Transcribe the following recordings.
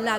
La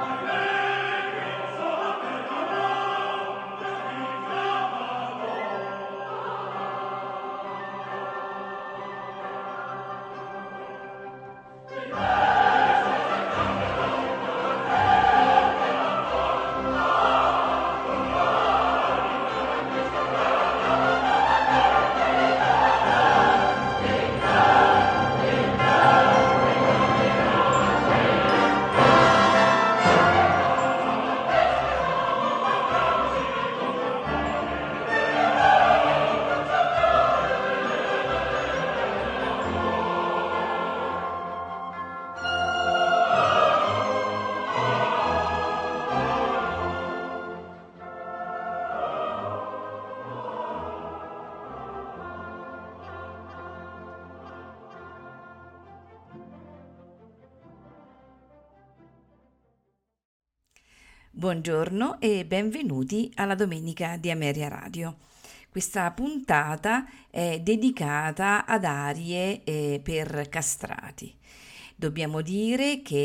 Buongiorno e benvenuti alla domenica di Ameria Radio. Questa puntata è dedicata ad arie per castrati. Dobbiamo dire che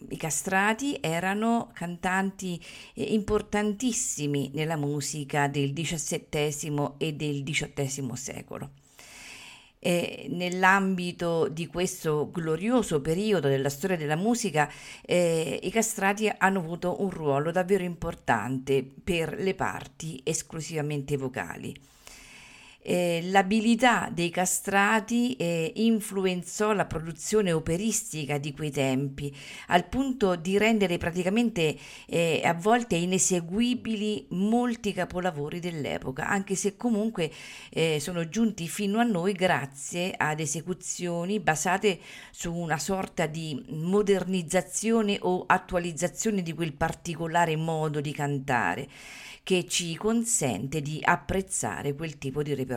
i castrati erano cantanti importantissimi nella musica del XVII e del XVIII secolo. Nell'ambito di questo glorioso periodo della storia della musica, i castrati hanno avuto un ruolo davvero importante per le parti esclusivamente vocali. L'abilità dei castrati influenzò la produzione operistica di quei tempi, al punto di rendere praticamente a volte ineseguibili molti capolavori dell'epoca, anche se comunque sono giunti fino a noi grazie ad esecuzioni basate su una sorta di modernizzazione o attualizzazione di quel particolare modo di cantare, che ci consente di apprezzare quel tipo di repertorio.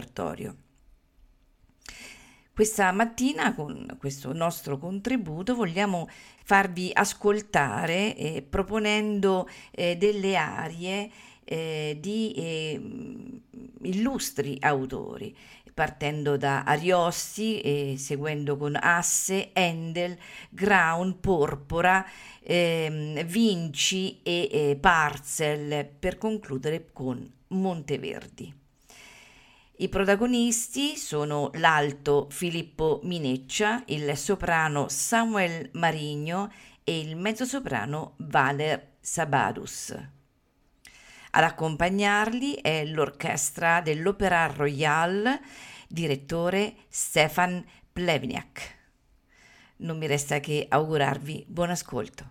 Questa mattina, con questo nostro contributo, vogliamo farvi ascoltare proponendo delle arie di illustri autori, partendo da Ariosti e seguendo con Hasse, Handel, Graun, Porpora, Vinci e Purcell, per concludere con Monteverdi. I protagonisti sono l'alto Filippo Mineccia, il soprano Samuel Mariño e il mezzosoprano Valer Sabadus. Ad accompagnarli è l'orchestra dell'Opéra Royal, direttore Stefan Plewniak. Non mi resta che augurarvi buon ascolto.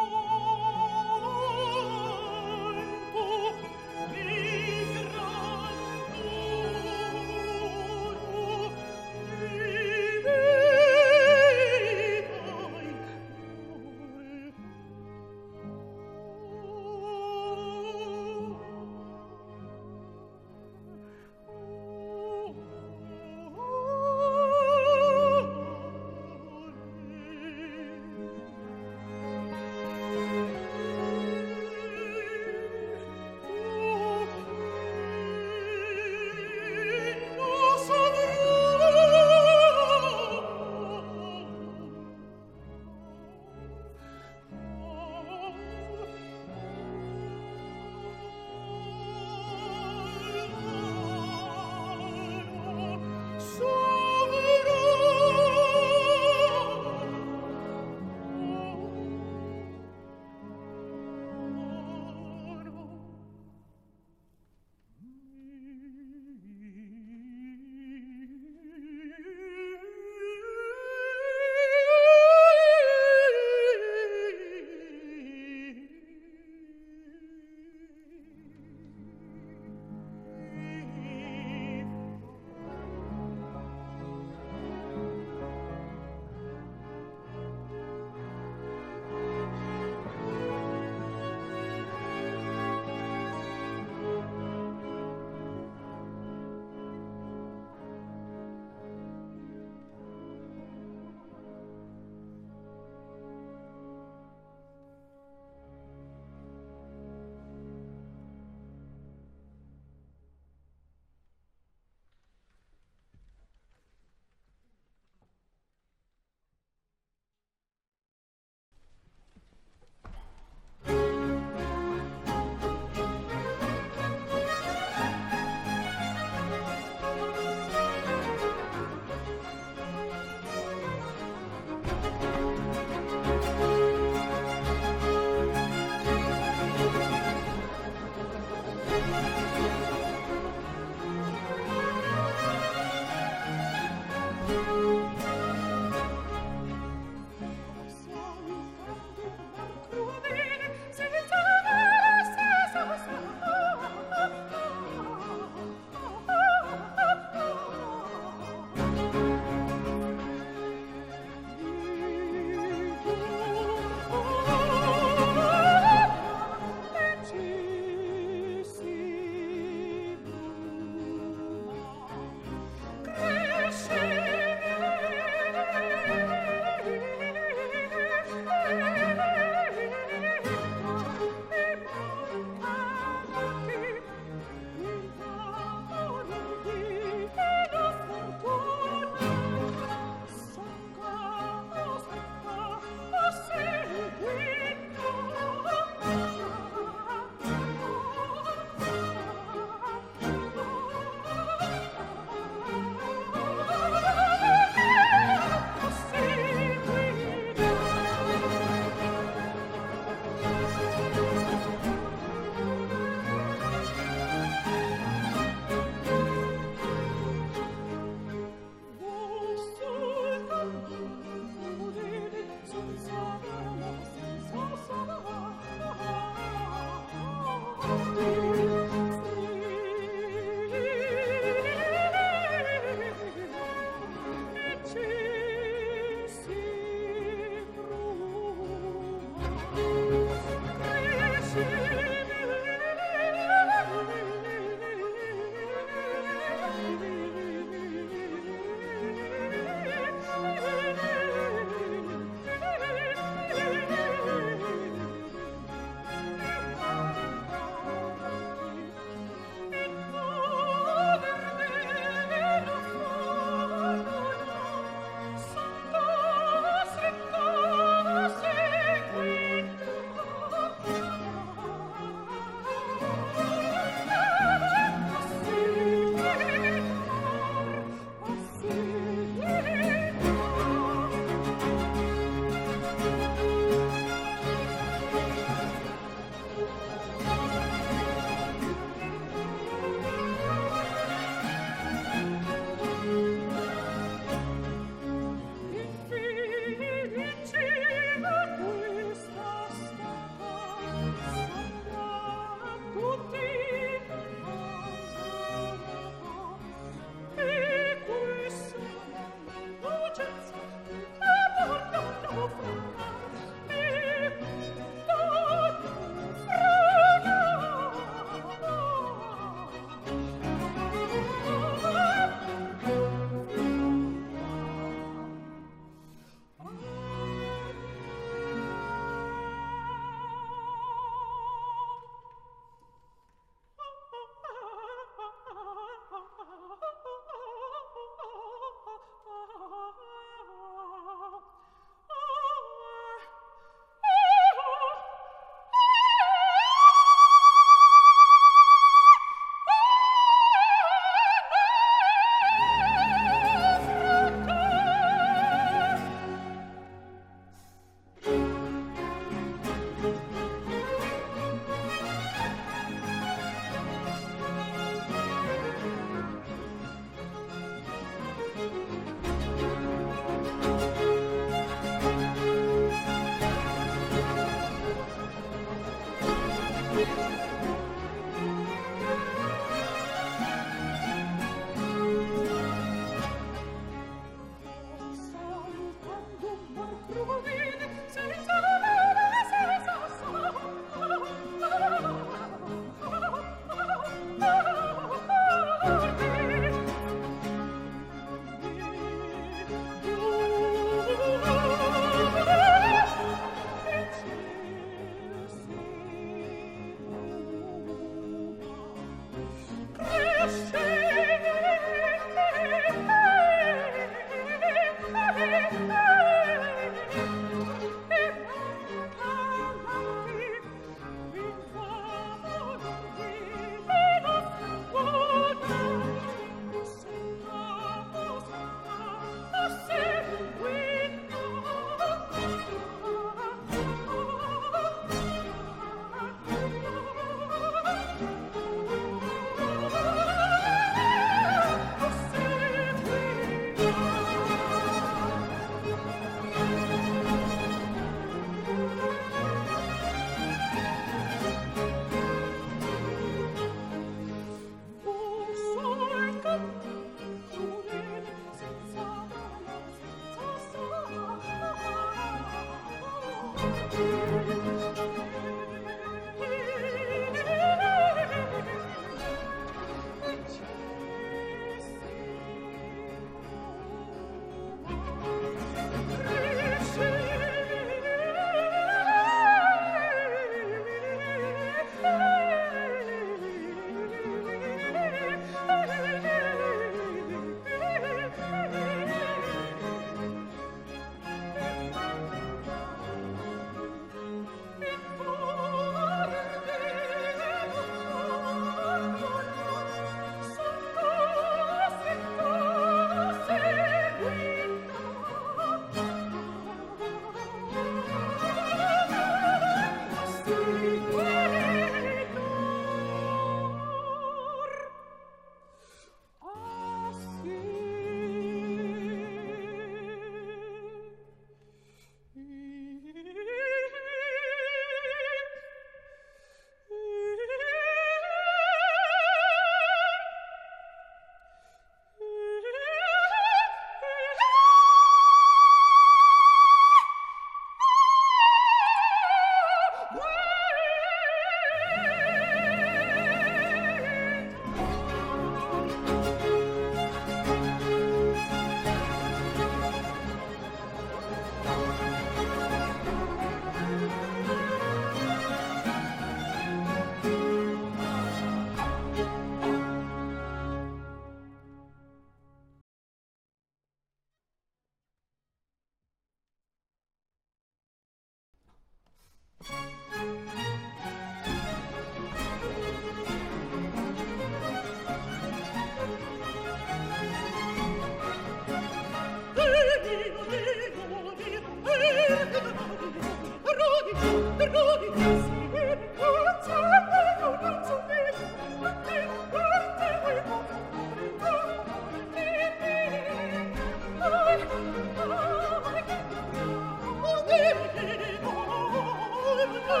Oh,